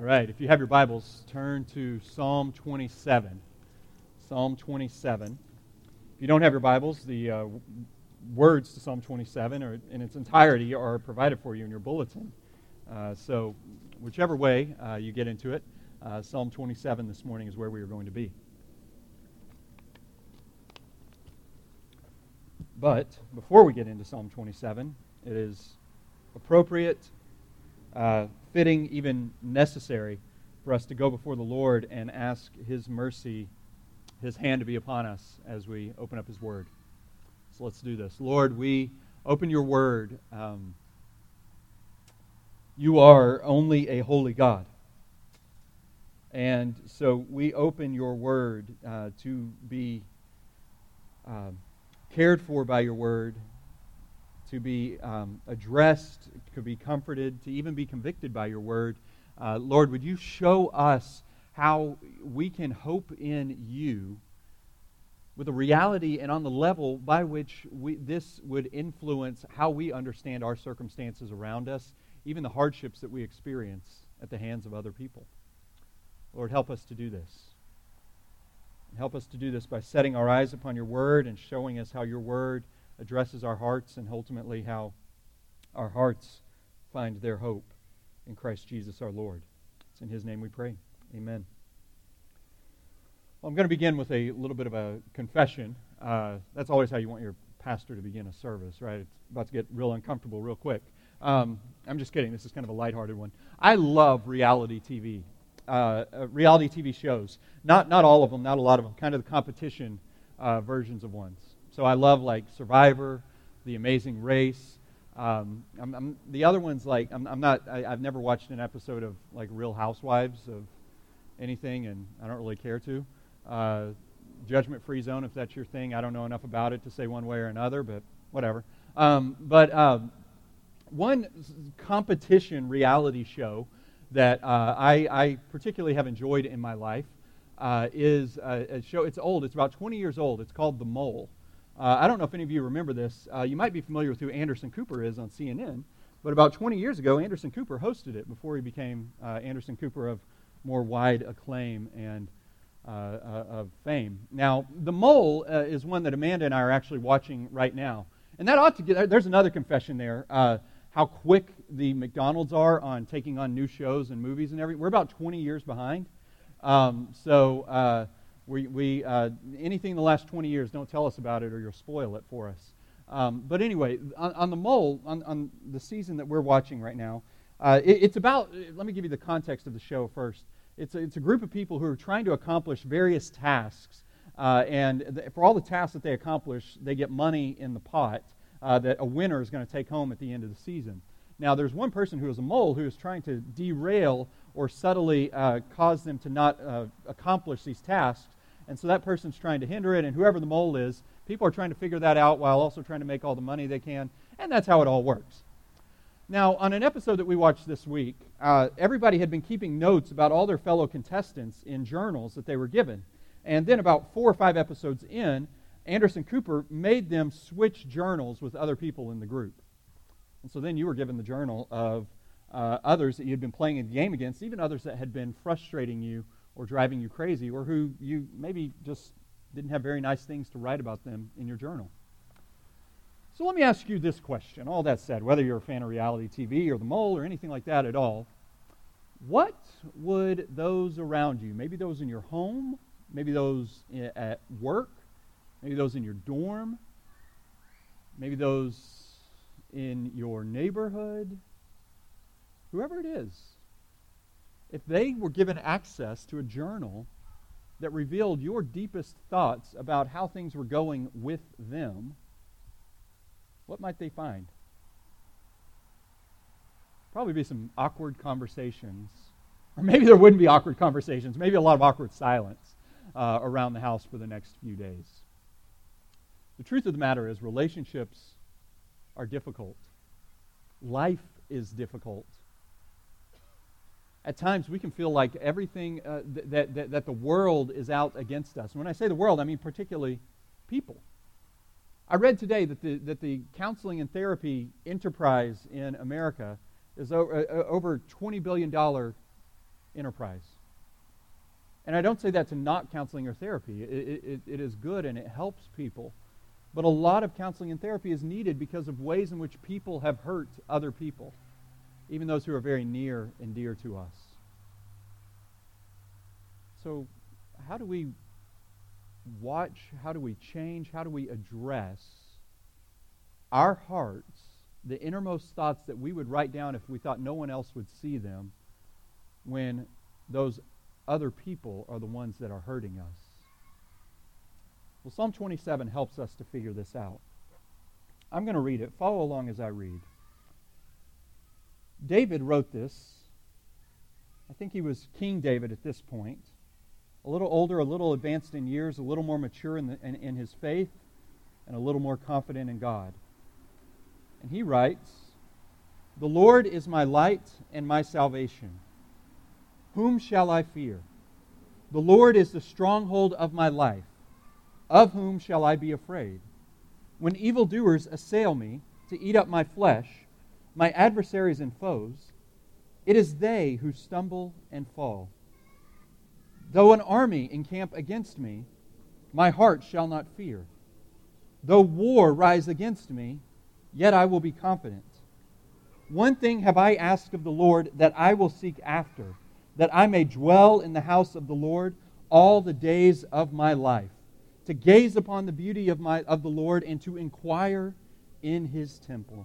All right, if you have your Bibles, turn to Psalm 27. Psalm 27. If you don't have your Bibles, the words to Psalm 27 are, in its entirety are provided for you in your bulletin. So whichever way you get into it, Psalm 27 this morning is where we are going to be. But before we get into Psalm 27, it is appropriate, fitting, even necessary for us to go before the Lord and ask His mercy, His hand to be upon us as we open up His Word. So let's do this. Lord, we open Your Word. You are only a holy God. And so we open Your Word to be cared for by Your Word, to be addressed, to be comforted, to even be convicted by Your Word. Lord, would You show us how we can hope in You with a reality and on the level by which this would influence how we understand our circumstances around us, even the hardships that we experience at the hands of other people. Lord, help us to do this. Help us to do this by setting our eyes upon Your Word and showing us how Your Word addresses our hearts and ultimately how our hearts find their hope in Christ Jesus our Lord. It's in His name we pray. Amen. Well, I'm going to begin with a little bit of a confession. That's always how you want your pastor to begin a service, right? It's about to get real uncomfortable real quick. I'm just kidding. This is kind of a lighthearted one. I love reality TV. Reality TV shows. Not all of them, not a lot of them. Kind of the competition versions of ones. So I love like Survivor, The Amazing Race. The other ones like I've never watched an episode of like Real Housewives of anything, and I don't really care to. Judgment Free Zone, if that's your thing. I don't know enough about it to say one way or another, but whatever. One competition reality show that I particularly have enjoyed in my life is a show. It's old. It's about 20 years old. It's called The Mole. I don't know if any of you remember this. You might be familiar with who Anderson Cooper is on CNN, but about 20 years ago, Anderson Cooper hosted it before he became Anderson Cooper of more wide acclaim and of fame. Now, The Mole is one that Amanda and I are actually watching right now. And that ought to get, there's another confession there, how quick the McDonald's are on taking on new shows and movies and everything. We're about 20 years behind. We anything in the last 20 years, don't tell us about it or you'll spoil it for us. But anyway, on The Mole, on the season that we're watching right now, it's about, let me give you the context of the show first. It's a group of people who are trying to accomplish various tasks, and for all the tasks that they accomplish, they get money in the pot that a winner is going to take home at the end of the season. Now, there's one person who is a mole who is trying to derail or subtly cause them to not accomplish these tasks. And so that person's trying to hinder it, and whoever the mole is, people are trying to figure that out while also trying to make all the money they can, and that's how it all works. Now, on an episode that we watched this week, everybody had been keeping notes about all their fellow contestants in journals that they were given. And then about 4 or 5 episodes in, Anderson Cooper made them switch journals with other people in the group. And so then you were given the journal of others that you had been playing a game against, even others that had been frustrating you or driving you crazy or who you maybe just didn't have very nice things to write about them in your journal. So let me ask you this question, all that said, whether you're a fan of reality TV or The Mole or anything like that at all, what would those around you, maybe those in your home, maybe those at work, maybe those in your dorm, maybe those in your neighborhood, whoever it is, if they were given access to a journal that revealed your deepest thoughts about how things were going with them, what might they find? Probably be some awkward conversations. Or maybe there wouldn't be awkward conversations. Maybe a lot of awkward silence around the house for the next few days. The truth of the matter is relationships are difficult. Life is difficult. At times we can feel like everything that the world is out against us. And when I say the world, I mean particularly people. I read today that the counseling and therapy enterprise in America is over $20 billion enterprise. And I don't say that to knock counseling or therapy. It is good and it helps people. But a lot of counseling and therapy is needed because of ways in which people have hurt other people, even those who are very near and dear to us. So how do we watch, how do we change, how do we address our hearts, the innermost thoughts that we would write down if we thought no one else would see them, when those other people are the ones that are hurting us? Well, Psalm 27 helps us to figure this out. I'm going to read it. Follow along as I read. David wrote this. I think he was King David at this point. A little older, a little advanced in years, a little more mature in his faith, and a little more confident in God. And he writes, "The Lord is my light and my salvation. Whom shall I fear? The Lord is the stronghold of my life. Of whom shall I be afraid? When evildoers assail me to eat up my flesh, my adversaries and foes, it is they who stumble and fall. Though an army encamp against me, my heart shall not fear. Though war rise against me, yet I will be confident. One thing have I asked of the Lord that I will seek after, that I may dwell in the house of the Lord all the days of my life, to gaze upon the beauty of the Lord and to inquire in His temple.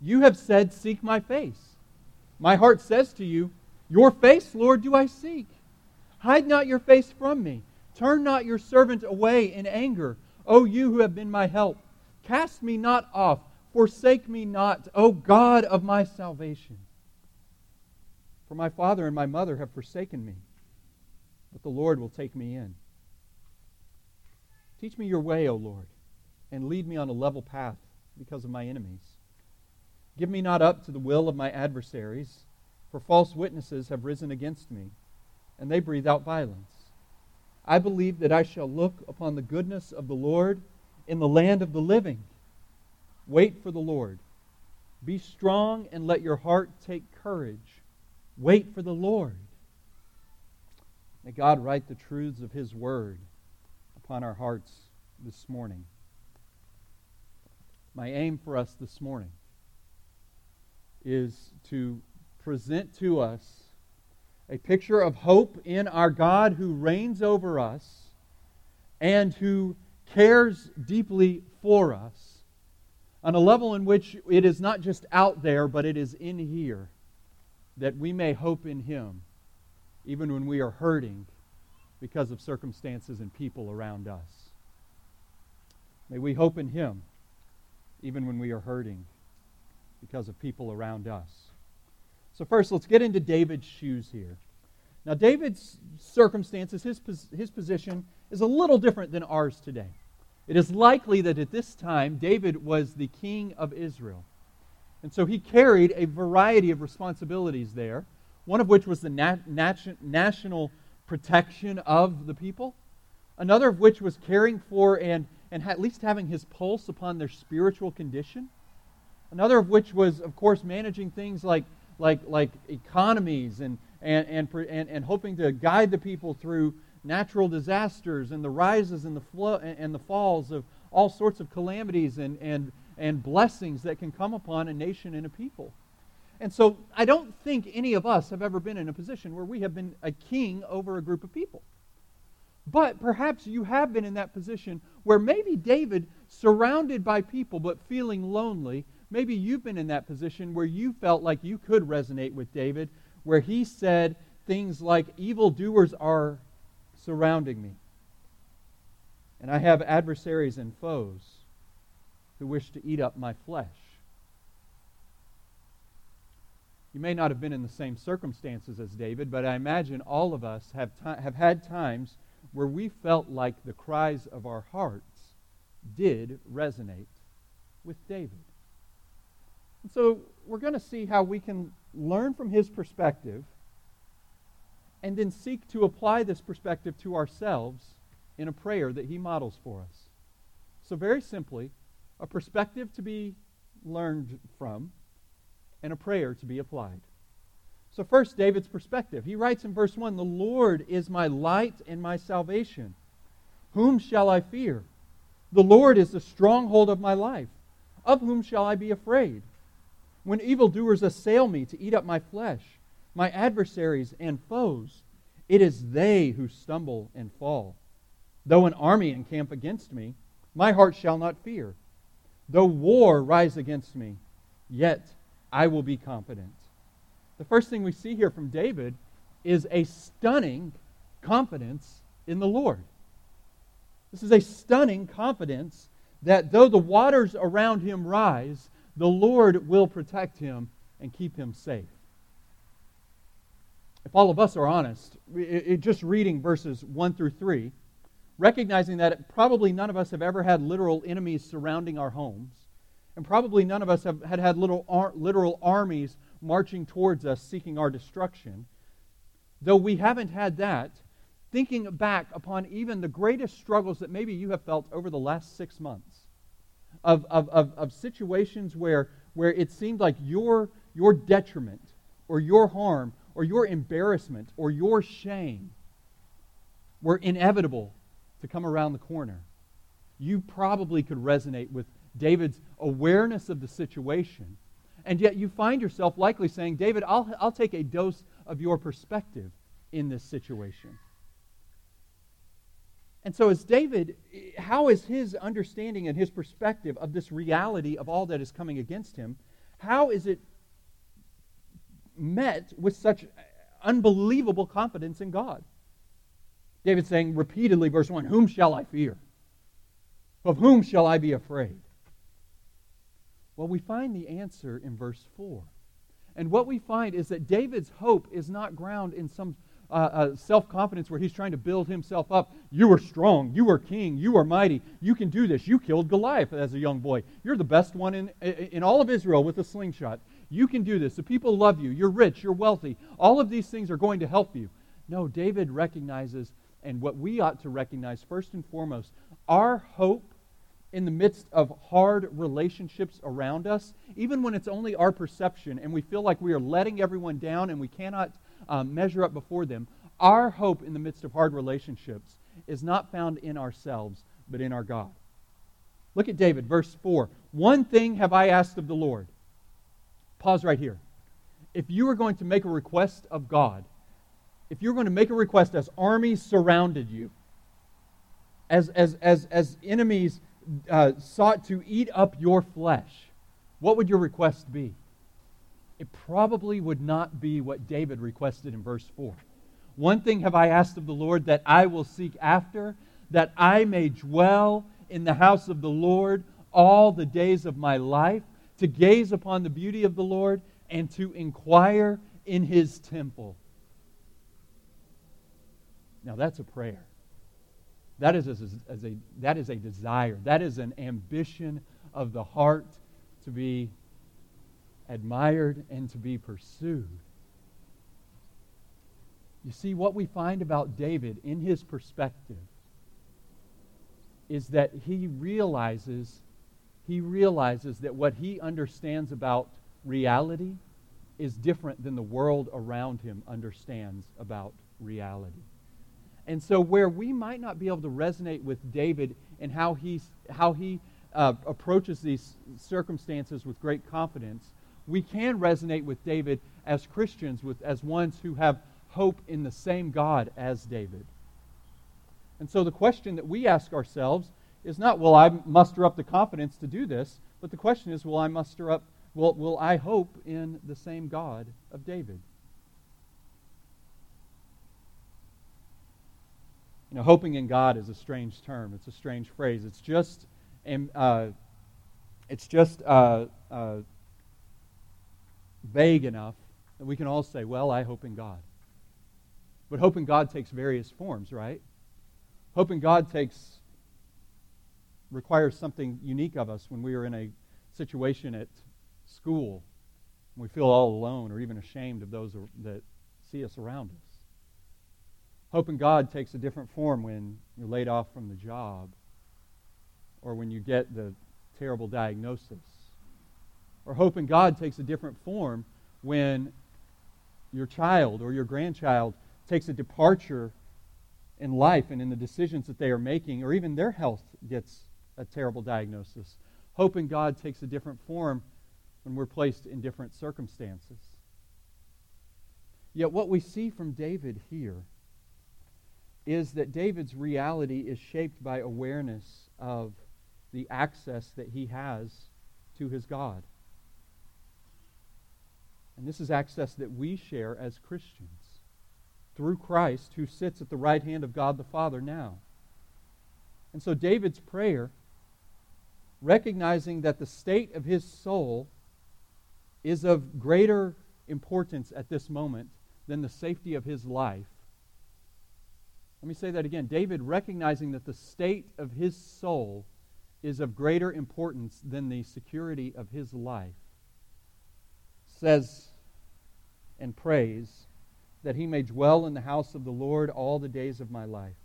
You have said, seek my face. My heart says to you, your face, Lord, do I seek. Hide not your face from me. Turn not your servant away in anger. O you who have been my help, cast me not off. Forsake me not, O God of my salvation. For my father and my mother have forsaken me, but the Lord will take me in. Teach me your way, O Lord, and lead me on a level path because of my enemies. Give me not up to the will of my adversaries, for false witnesses have risen against me, and they breathe out violence. I believe that I shall look upon the goodness of the Lord in the land of the living. Wait for the Lord. Be strong and let your heart take courage. Wait for the Lord." May God write the truths of His Word upon our hearts this morning. My aim for us this morning is to present to us a picture of hope in our God who reigns over us and who cares deeply for us on a level in which it is not just out there, but it is in here, that we may hope in Him even when we are hurting because of circumstances and people around us. May we hope in Him even when we are hurting because of people around us. So first, let's get into David's shoes here. Now, David's circumstances, his position, is a little different than ours today. It is likely that at this time, David was the king of Israel. And so he carried a variety of responsibilities there, one of which was the national protection of the people, another of which was caring for and at least having his pulse upon their spiritual condition, another of which was, of course, managing things like economies and hoping to guide the people through natural disasters and the rises and the flood and the falls of all sorts of calamities and blessings that can come upon a nation and a people. And so I don't think any of us have ever been in a position where we have been a king over a group of people. But perhaps you have been in that position where maybe David, surrounded by people but feeling lonely, maybe you've been in that position where you felt like you could resonate with David, where he said things like, "Evildoers are surrounding me, and I have adversaries and foes who wish to eat up my flesh." You may not have been in the same circumstances as David, but I imagine all of us have had times where we felt like the cries of our hearts did resonate with David. And so we're going to see how we can learn from his perspective and then seek to apply this perspective to ourselves in a prayer that he models for us. So very simply, a perspective to be learned from and a prayer to be applied. So first, David's perspective. He writes in verse 1, "The Lord is my light and my salvation. Whom shall I fear? The Lord is the stronghold of my life. Of whom shall I be afraid? When evildoers assail me to eat up my flesh, my adversaries and foes, it is they who stumble and fall. Though an army encamp against me, my heart shall not fear. Though war rise against me, yet I will be confident." The first thing we see here from David is a stunning confidence in the Lord. This is a stunning confidence that though the waters around him rise, the Lord will protect him and keep him safe. If all of us are honest, just reading verses 1 through 3, recognizing that probably none of us have ever had literal enemies surrounding our homes, and probably none of us have had literal armies marching towards us seeking our destruction, though we haven't had that, thinking back upon even the greatest struggles that maybe you have felt over the last 6 months, of situations where it seemed like your detriment or your harm or your embarrassment or your shame were inevitable to come around the corner. You probably could resonate with David's awareness of the situation, and yet you find yourself likely saying, "David, I'll take a dose of your perspective in this situation." And so as David, how is his understanding and his perspective of this reality of all that is coming against him, how is it met with such unbelievable confidence in God? David's saying repeatedly, verse 1, "Whom shall I fear? Of whom shall I be afraid?" Well, we find the answer in verse 4. And what we find is that David's hope is not grounded in some self-confidence where he's trying to build himself up. You are strong. You are king. You are mighty. You can do this. You killed Goliath as a young boy. You're the best one in all of Israel with a slingshot. You can do this. The people love you. You're rich. You're wealthy. All of these things are going to help you. No, David recognizes, and what we ought to recognize first and foremost, our hope in the midst of hard relationships around us, even when it's only our perception and we feel like we are letting everyone down and we cannot measure up before them, our hope in the midst of hard relationships is not found in ourselves, but in our God. Look at David, verse 4. "One thing have I asked of the Lord." Pause right here. If you are going to make a request of God, if you're going to make a request as armies surrounded you, as enemies sought to eat up your flesh, what would your request be? It probably would not be what David requested in verse 4. "One thing have I asked of the Lord that I will seek after, that I may dwell in the house of the Lord all the days of my life, to gaze upon the beauty of the Lord and to inquire in his temple." Now that's a prayer. That is a desire. That is an ambition of the heart to be admired and to be pursued. You see, what we find about David in his perspective is that he realizes that what he understands about reality is different than the world around him understands about reality. And so where we might not be able to resonate with David and how he approaches these circumstances with great confidence, we can resonate with David as Christians, as ones who have hope in the same God as David. And so the question that we ask ourselves is not, will I muster up the confidence to do this? But the question is, will I hope in the same God of David? You know, hoping in God is a strange term. It's a strange phrase. It's just vague enough And we can all say, well, I hope in God. But hope in God takes various forms, right? Hope in God requires something unique of us when we are in a situation at school and we feel all alone or even ashamed of those that see us around us. Hope in God takes a different form when you're laid off from the job or when you get the terrible diagnosis. Or hope in God takes a different form when your child or your grandchild takes a departure in life and in the decisions that they are making, or even their health gets a terrible diagnosis. Hope in God takes a different form when we're placed in different circumstances. Yet what we see from David here is that David's reality is shaped by awareness of the access that he has to his God. And this is access that we share as Christians through Christ, who sits at the right hand of God the Father now. And so David's prayer, recognizing that the state of his soul is of greater importance at this moment than the safety of his life. Let me say that again. David, recognizing that the state of his soul is of greater importance than the security of his life, says and prays that he may dwell in the house of the Lord all the days of my life,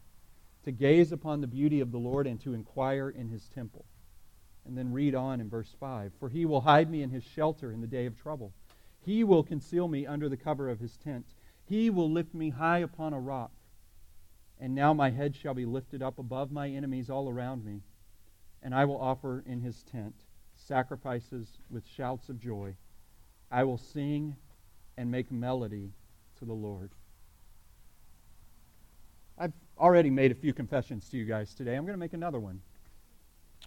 to gaze upon the beauty of the Lord and to inquire in his temple. And then read on in verse 5. For he will hide me in his shelter in the day of trouble. He will conceal me under the cover of his tent. He will lift me high upon a rock. And now my head shall be lifted up above my enemies all around me. And I will offer in his tent sacrifices with shouts of joy. I will sing and make melody to the Lord. I've already made a few confessions to you guys today. I'm going to make another one.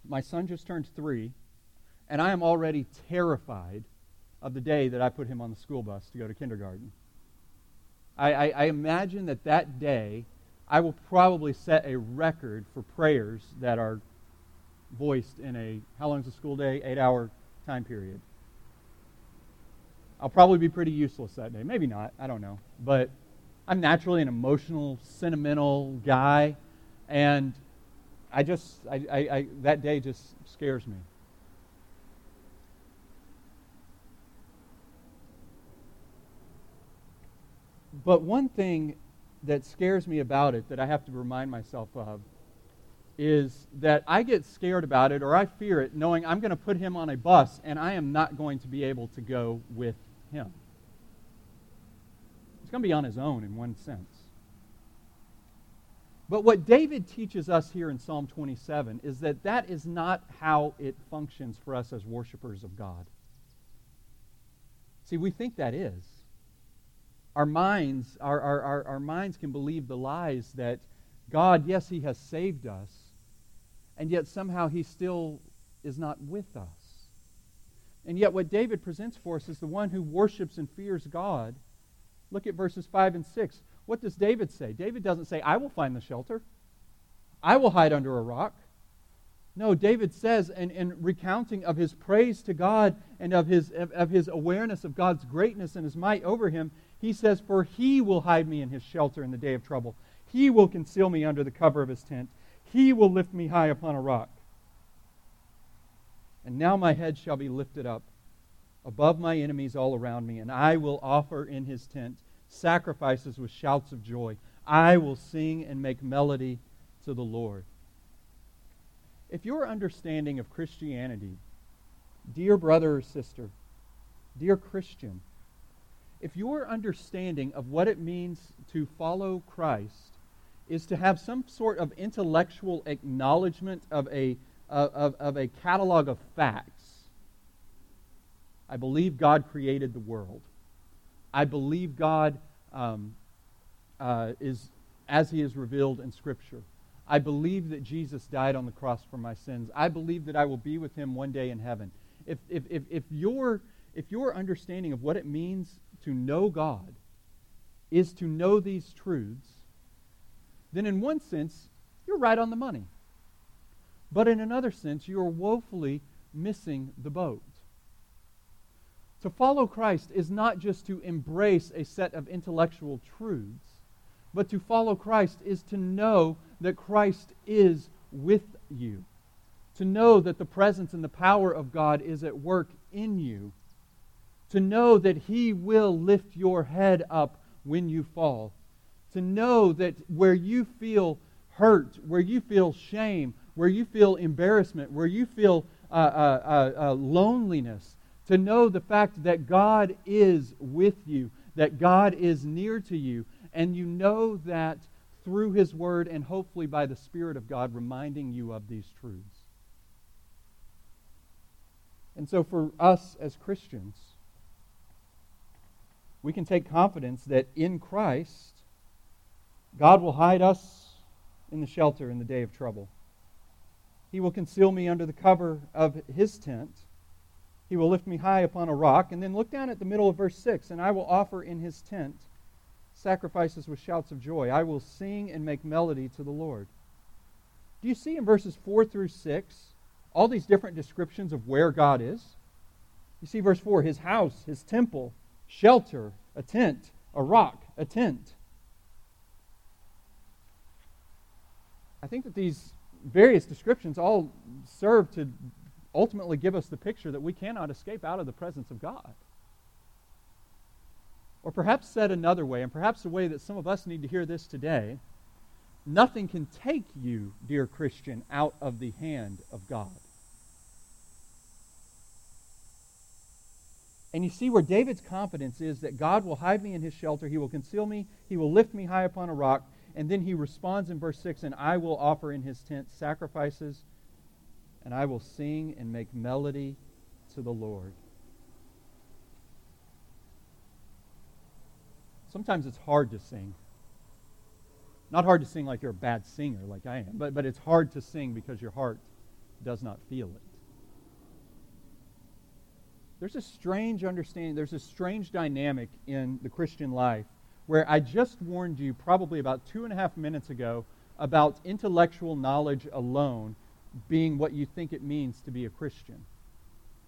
My son just turned 3, and I am already terrified of the day that I put him on the school bus to go to kindergarten. I imagine that day I will probably set a record for prayers that are voiced in a, how long is the school day? 8-hour time period. I'll probably be pretty useless that day. Maybe not. I don't know. But I'm naturally an emotional, sentimental guy. And I that day just scares me. But one thing that scares me about it that I have to remind myself of is that I get scared about it, or I fear it, knowing I'm going to put him on a bus and I am not going to be able to go with him. He's going to be on his own in one sense. But what David teaches us here in Psalm 27 is that is not how it functions for us as worshipers of God. See, we think that is. Our minds, our minds can believe the lies that God, yes, he has saved us, and yet somehow he still is not with us. And yet what David presents for us is the one who worships and fears God. Look at verses 5 and 6. What does David say? David doesn't say, I will find the shelter. I will hide under a rock. No, David says, in recounting of his praise to God and of his awareness of God's greatness and his might over him, he says, for he will hide me in his shelter in the day of trouble. He will conceal me under the cover of his tent. He will lift me high upon a rock. And now my head shall be lifted up above my enemies all around me, and I will offer in his tent sacrifices with shouts of joy. I will sing and make melody to the Lord. If your understanding of Christianity, dear brother or sister, dear Christian, if your understanding of what it means to follow Christ is to have some sort of intellectual acknowledgement of a catalog of facts. I believe God created the world. I believe God is as he is revealed in Scripture. I believe that Jesus died on the cross for my sins. I believe that I will be with him one day in heaven. If your understanding of what it means to know God is to know these truths, then in one sense, you're right on the money. But in another sense, you are woefully missing the boat. To follow Christ is not just to embrace a set of intellectual truths, but to follow Christ is to know that Christ is with you, to know that the presence and the power of God is at work in you, to know that He will lift your head up when you fall, to know that where you feel hurt, where you feel shame, where you feel embarrassment, where you feel loneliness, to know the fact that God is with you, that God is near to you, and you know that through His Word and hopefully by the Spirit of God reminding you of these truths. And so for us as Christians, we can take confidence that in Christ, God will hide us in the shelter in the day of trouble. He will conceal me under the cover of His tent. He will lift me high upon a rock. And then look down at the middle of verse 6. And I will offer in His tent sacrifices with shouts of joy. I will sing and make melody to the Lord. Do you see in verses 4 through 6 all these different descriptions of where God is? You see verse 4, His house, His temple, shelter, a tent, a rock, a tent. I think that these various descriptions all serve to ultimately give us the picture that we cannot escape out of the presence of God. Or perhaps said another way, and perhaps the way that some of us need to hear this today, nothing can take you, dear Christian, out of the hand of God. And you see where David's confidence is that God will hide me in His shelter, He will conceal me, He will lift me high upon a rock, and then he responds in verse 6, and I will offer in His tent sacrifices, and I will sing and make melody to the Lord. Sometimes it's hard to sing. Not hard to sing like you're a bad singer, like I am, but it's hard to sing because your heart does not feel it. There's a strange understanding, there's a strange dynamic in the Christian life where I just warned you probably about 2.5 minutes ago about intellectual knowledge alone being what you think it means to be a Christian,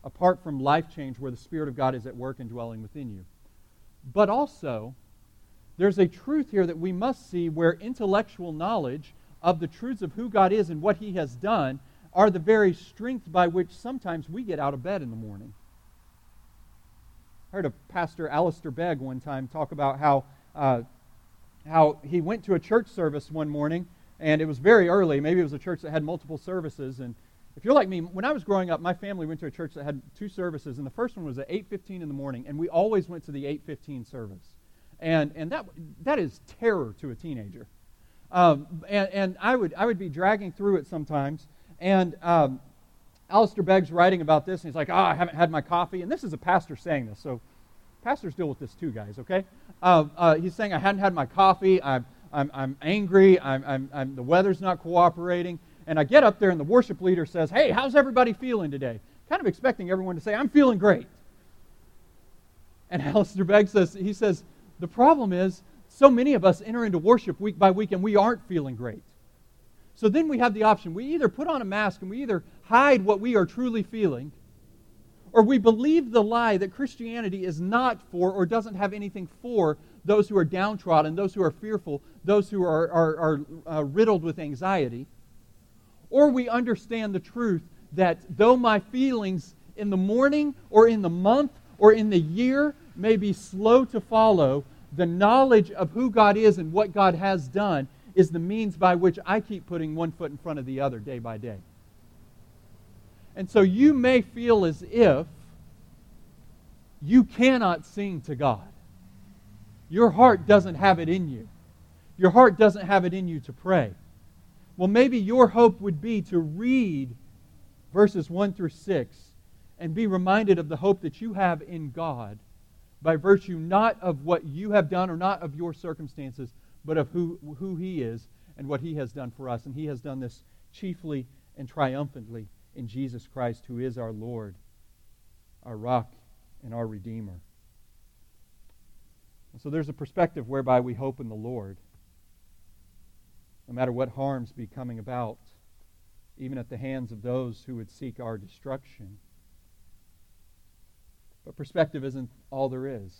apart from life change where the Spirit of God is at work and dwelling within you. But also, there's a truth here that we must see where intellectual knowledge of the truths of who God is and what He has done are the very strength by which sometimes we get out of bed in the morning. I heard of Pastor Alistair Begg one time talk about how he went to a church service one morning, and it was very early. Maybe it was a church that had multiple services. And if you're like me, when I was growing up, my family went to a church that had 2 services, and the first one was at 8:15 in the morning, and we always went to the 8:15 service. And that is terror to a teenager. And I would be dragging through it sometimes, and Alistair Begg's writing about this, and he's like, I haven't had my coffee. And this is a pastor saying this, so pastors deal with this too, guys, okay? He's saying, I hadn't had my coffee, I'm angry, the weather's not cooperating, and I get up there and the worship leader says, hey, how's everybody feeling today? Kind of expecting everyone to say, I'm feeling great. And Alistair Begg says, the problem is so many of us enter into worship week by week and we aren't feeling great. So then we have the option. We either put on a mask and we either hide what we are truly feeling, or we believe the lie that Christianity is not for or doesn't have anything for those who are downtrodden, those who are fearful, those who are riddled with anxiety. Or we understand the truth that though my feelings in the morning or in the month or in the year may be slow to follow, the knowledge of who God is and what God has done is the means by which I keep putting one foot in front of the other day by day. And so you may feel as if you cannot sing to God. Your heart doesn't have it in you. Your heart doesn't have it in you to pray. Well, maybe your hope would be to read verses 1 through 6 and be reminded of the hope that you have in God by virtue not of what you have done or not of your circumstances, but of who He is and what He has done for us. And He has done this chiefly and triumphantly in Jesus Christ, who is our Lord, our Rock, and our Redeemer. And so there's a perspective whereby we hope in the Lord, no matter what harms be coming about, even at the hands of those who would seek our destruction. But perspective isn't all there is.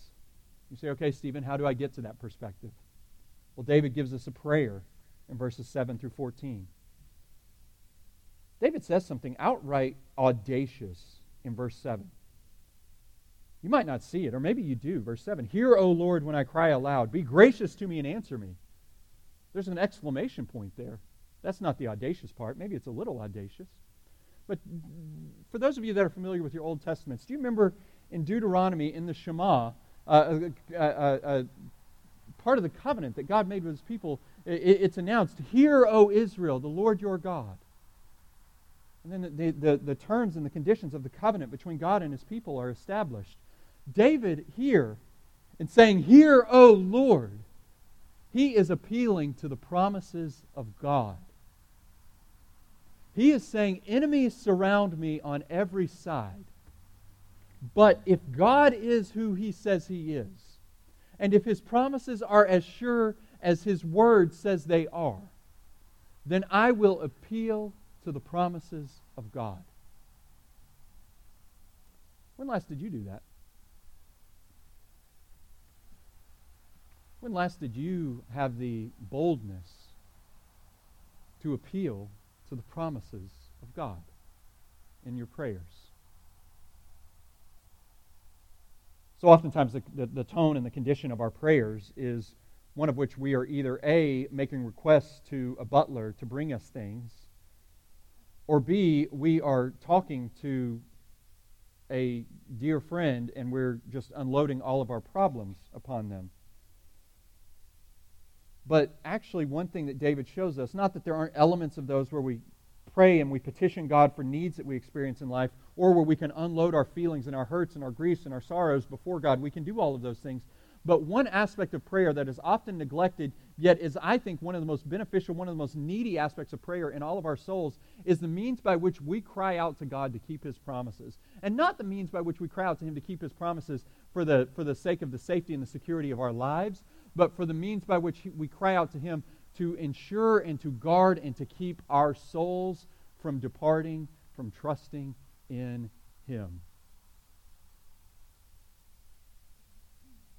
You say, okay, Stephen, how do I get to that perspective? Well, David gives us a prayer in verses 7 through 14. David says something outright audacious in verse 7. You might not see it, or maybe you do. Verse 7, hear, O Lord, when I cry aloud. Be gracious to me and answer me. There's an exclamation point there. That's not the audacious part. Maybe it's a little audacious. But for those of you that are familiar with your Old Testaments, do you remember in Deuteronomy, in the Shema, part of the covenant that God made with his people, it's announced, hear, O Israel, the Lord your God. And then the terms and the conditions of the covenant between God and his people are established. David here, in saying, hear, O Lord, he is appealing to the promises of God. He is saying, enemies surround me on every side. But if God is who he says he is, and if his promises are as sure as his word says they are, then I will appeal to the promises of God. When last did you do that? When last did you have the boldness to appeal to the promises of God in your prayers? So oftentimes the tone and the condition of our prayers is one of which we are either A, making requests to a butler to bring us things, or B, we are talking to a dear friend and we're just unloading all of our problems upon them. But actually one thing that David shows us, not that there aren't elements of those where we pray and we petition God for needs that we experience in life, or where we can unload our feelings and our hurts and our griefs and our sorrows before God. We can do all of those things. But one aspect of prayer that is often neglected, yet is, I think, one of the most beneficial, one of the most needy aspects of prayer in all of our souls, is the means by which we cry out to God to keep his promises. And not the means by which we cry out to him to keep his promises for the sake of the safety and the security of our lives, but for the means by which we cry out to him to ensure and to guard and to keep our souls from departing, from trusting in him.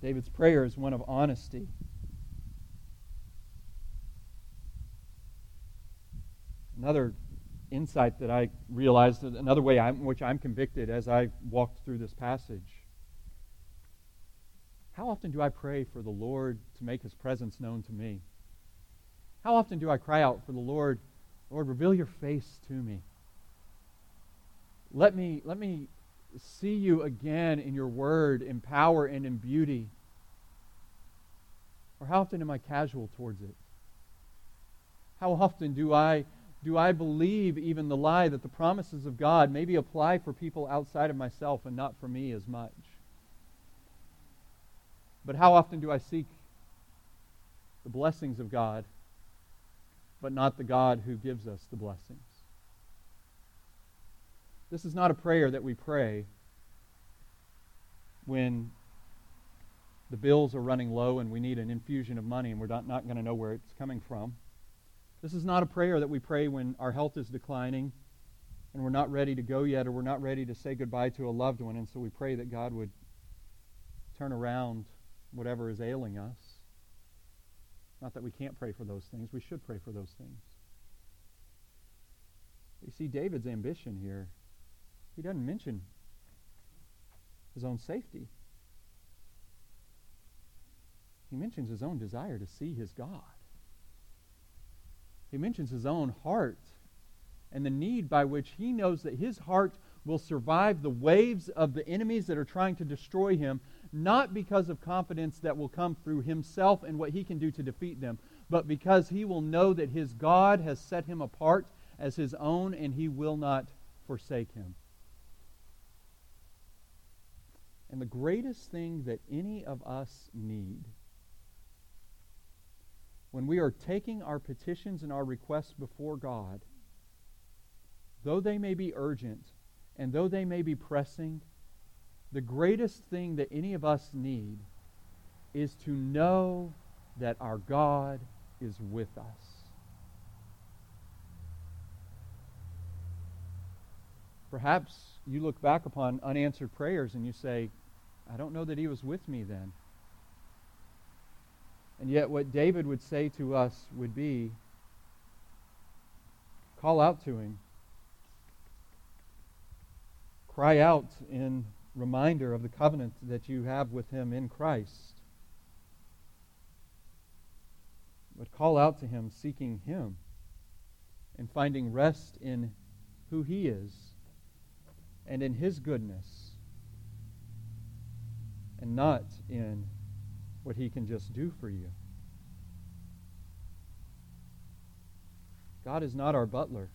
David's prayer is one of honesty. Another insight that I realized, another way in which I'm convicted as I walked through this passage. How often do I pray for the Lord to make his presence known to me? How often do I cry out for the Lord, Lord, reveal your face to me. Let me see you again in your word, in power and in beauty. Or how often am I casual towards it? How often do I believe even the lie that the promises of God maybe apply for people outside of myself and not for me as much? But how often do I seek the blessings of God, but not the God who gives us the blessings? This is not a prayer that we pray when the bills are running low and we need an infusion of money and we're not going to know where it's coming from. This is not a prayer that we pray when our health is declining and we're not ready to go yet, or we're not ready to say goodbye to a loved one, and so we pray that God would turn around whatever is ailing us. Not that we can't pray for those things. We should pray for those things. You see, David's ambition here, he doesn't mention his own safety. He mentions his own desire to see his God. He mentions his own heart and the need by which he knows that his heart will survive the waves of the enemies that are trying to destroy him, not because of confidence that will come through himself and what he can do to defeat them, but because he will know that his God has set him apart as his own, and he will not forsake him. And the greatest thing that any of us need when we are taking our petitions and our requests before God, though they may be urgent and though they may be pressing, the greatest thing that any of us need is to know that our God is with us. Perhaps you look back upon unanswered prayers and you say, I don't know that he was with me then. And yet what David would say to us would be, call out to him. Cry out in reminder of the covenant that you have with him in Christ. But call out to him, seeking him and finding rest in who he is and in his goodness, and not in what he can just do for you. God is not our butler.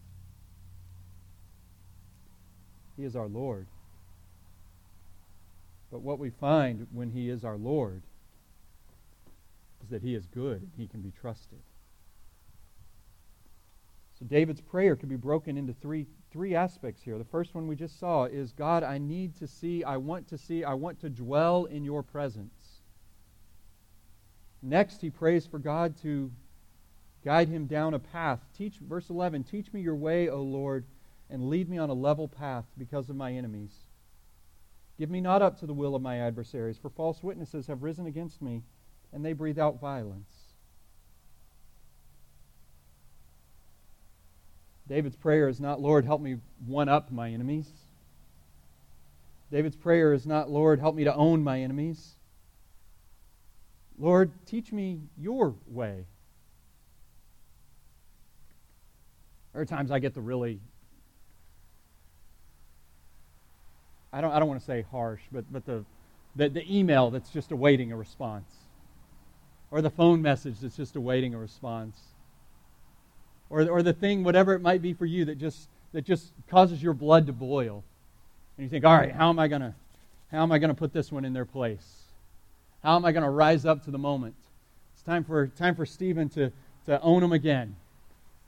He is our Lord. But what we find when he is our Lord is that he is good and he can be trusted. So David's prayer could be broken into three aspects here. The first one we just saw is, God, I need to see, I want to dwell in your presence. Next, he prays for God to guide him down a path. Verse 11, teach me your way, O Lord, and lead me on a level path because of my enemies. Give me not up to the will of my adversaries, for false witnesses have risen against me, and they breathe out violence. David's prayer is not, Lord, help me one-up my enemies. David's prayer is not, Lord, help me to own my enemies. Lord, teach me your way. There are times I get the really, I don't want to say harsh, but the email that's just awaiting a response, or the phone message that's just awaiting a response, or the thing, whatever it might be for you, that just causes your blood to boil, and you think, all right, how am I gonna put this one in their place? How am I gonna rise up to the moment? It's time for Stephen to own them again,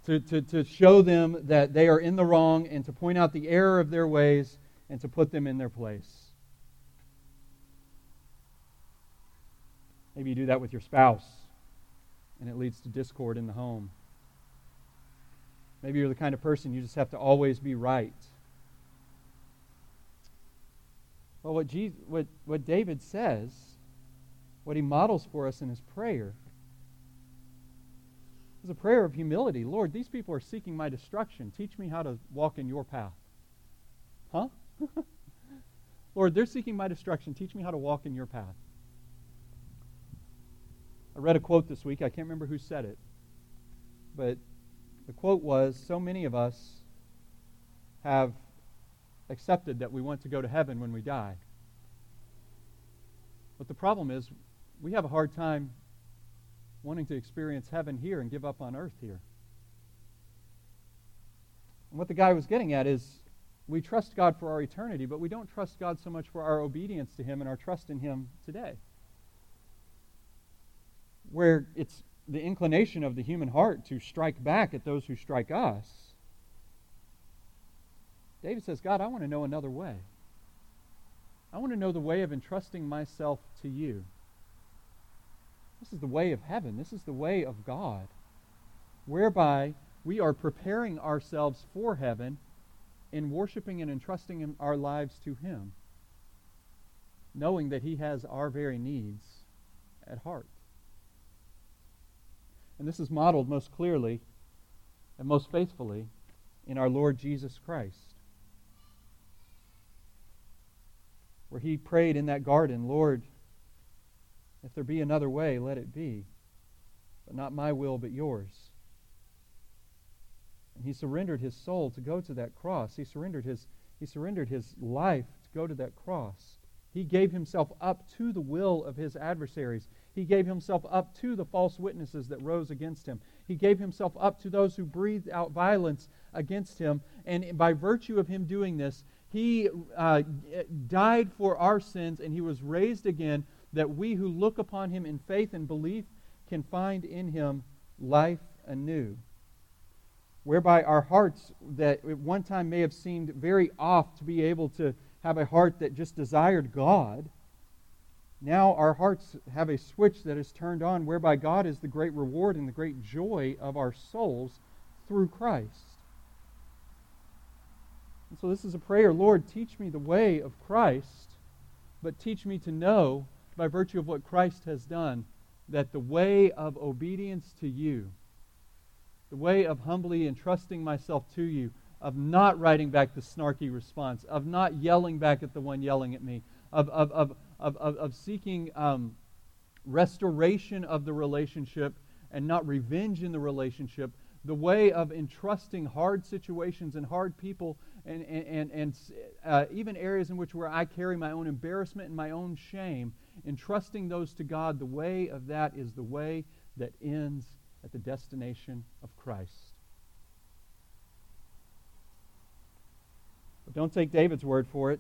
to show them that they are in the wrong, and to point out the error of their ways, and to put them in their place. Maybe you do that with your spouse, and it leads to discord in the home. Maybe you're the kind of person you just have to always be right. Well, what David says, what he models for us in his prayer, is a prayer of humility. Lord, these people are seeking my destruction. Teach me how to walk in your path. Huh? Lord, they're seeking my destruction. Teach me how to walk in your path. I read a quote this week. I can't remember who said it. But the quote was, so many of us have accepted that we want to go to heaven when we die. But the problem is, we have a hard time wanting to experience heaven here and give up on earth here. And what the guy was getting at is, we trust God for our eternity, but we don't trust God so much for our obedience to him and our trust in him today. Where it's the inclination of the human heart to strike back at those who strike us, David says, God, I want to know another way. I want to know the way of entrusting myself to you. This is the way of heaven. This is the way of God, whereby we are preparing ourselves for heaven in worshiping and entrusting our lives to him, knowing that he has our very needs at heart. And this is modeled most clearly and most faithfully in our Lord Jesus Christ, where he prayed in that garden, Lord, if there be another way, let it be, but not my will but yours. He surrendered his soul to go to that cross. He surrendered his life to go to that cross. He gave himself up to the will of his adversaries. He gave himself up to the false witnesses that rose against him. He gave himself up to those who breathed out violence against him. And by virtue of him doing this, he died for our sins, and he was raised again, that we who look upon him in faith and belief can find in him life anew, whereby our hearts that at one time may have seemed very off to be able to have a heart that just desired God, now our hearts have a switch that is turned on, whereby God is the great reward and the great joy of our souls through Christ. And so this is a prayer, Lord, teach me the way of Christ, but teach me to know, by virtue of what Christ has done, that the way of obedience to you, the way of humbly entrusting myself to you, of not writing back the snarky response, of not yelling back at the one yelling at me, of seeking restoration of the relationship and not revenge in the relationship, the way of entrusting hard situations and hard people and even areas in which where I carry my own embarrassment and my own shame, entrusting those to God, the way of that is the way that ends at the destination of Christ. But don't take David's word for it.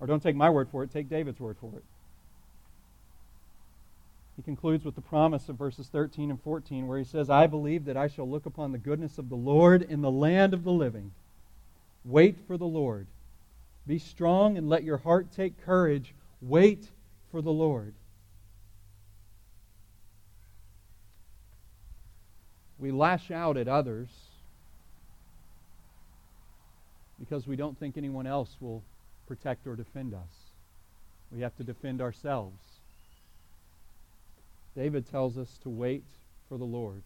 Or don't take my word for it, take David's word for it. He concludes with the promise of verses 13 and 14 where he says, I believe that I shall look upon the goodness of the Lord in the land of the living. Wait for the Lord. Be strong and let your heart take courage. Wait for the Lord. We lash out at others because we don't think anyone else will protect or defend us. We have to defend ourselves. David tells us to wait for the Lord.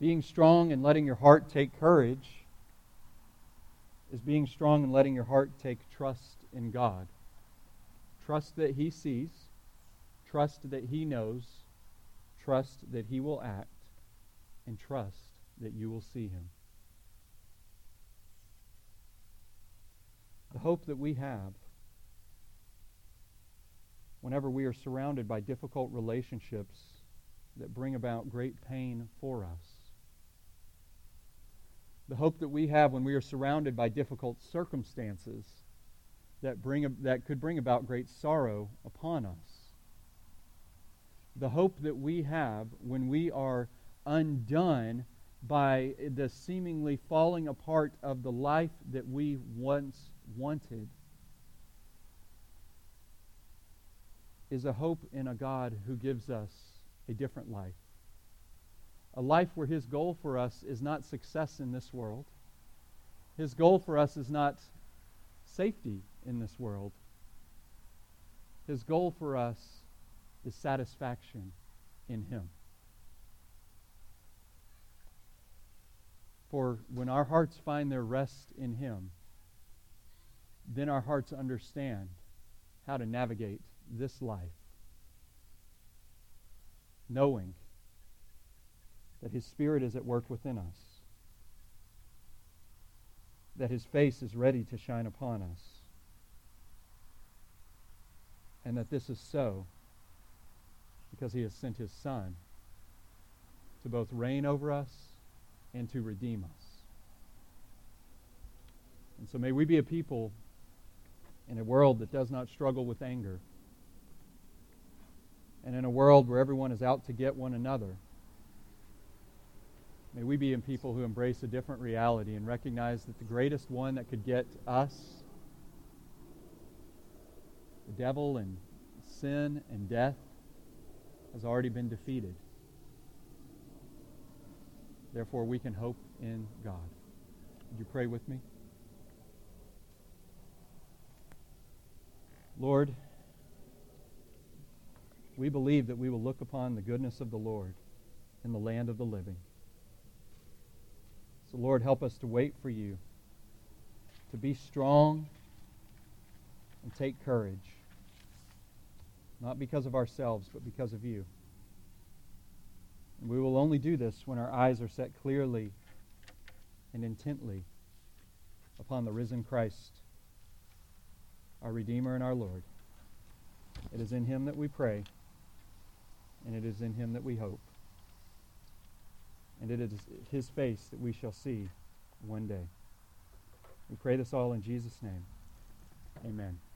Being strong and letting your heart take courage is being strong and letting your heart take trust in God. Trust that he sees, trust that he knows, trust that he will act, and trust that you will see him. The hope that we have whenever we are surrounded by difficult relationships that bring about great pain for us. The hope that we have when we are surrounded by difficult circumstances that could bring about great sorrow upon us. The hope that we have when we are undone by the seemingly falling apart of the life that we once wanted is a hope in a God who gives us a different life. A life where his goal for us is not success in this world. His goal for us is not safety in this world. His goal for us is satisfaction in him. For when our hearts find their rest in him, then our hearts understand how to navigate this life, knowing that his Spirit is at work within us, that his face is ready to shine upon us, and that this is so because he has sent his Son to both reign over us and to redeem us. And so may we be a people in a world that does not struggle with anger, and in a world where everyone is out to get one another, may we be in people who embrace a different reality and recognize that the greatest one that could get us, the devil and sin and death, has already been defeated. Therefore, we can hope in God. Would you pray with me? Lord, we believe that we will look upon the goodness of the Lord in the land of the living. So, Lord, help us to wait for you, to be strong and take courage, not because of ourselves, but because of you. And we will only do this when our eyes are set clearly and intently upon the risen Christ, our Redeemer and our Lord. It is in him that we pray. And it is in him that we hope. and it is his face that we shall see one day. We pray this all in Jesus' name. Amen.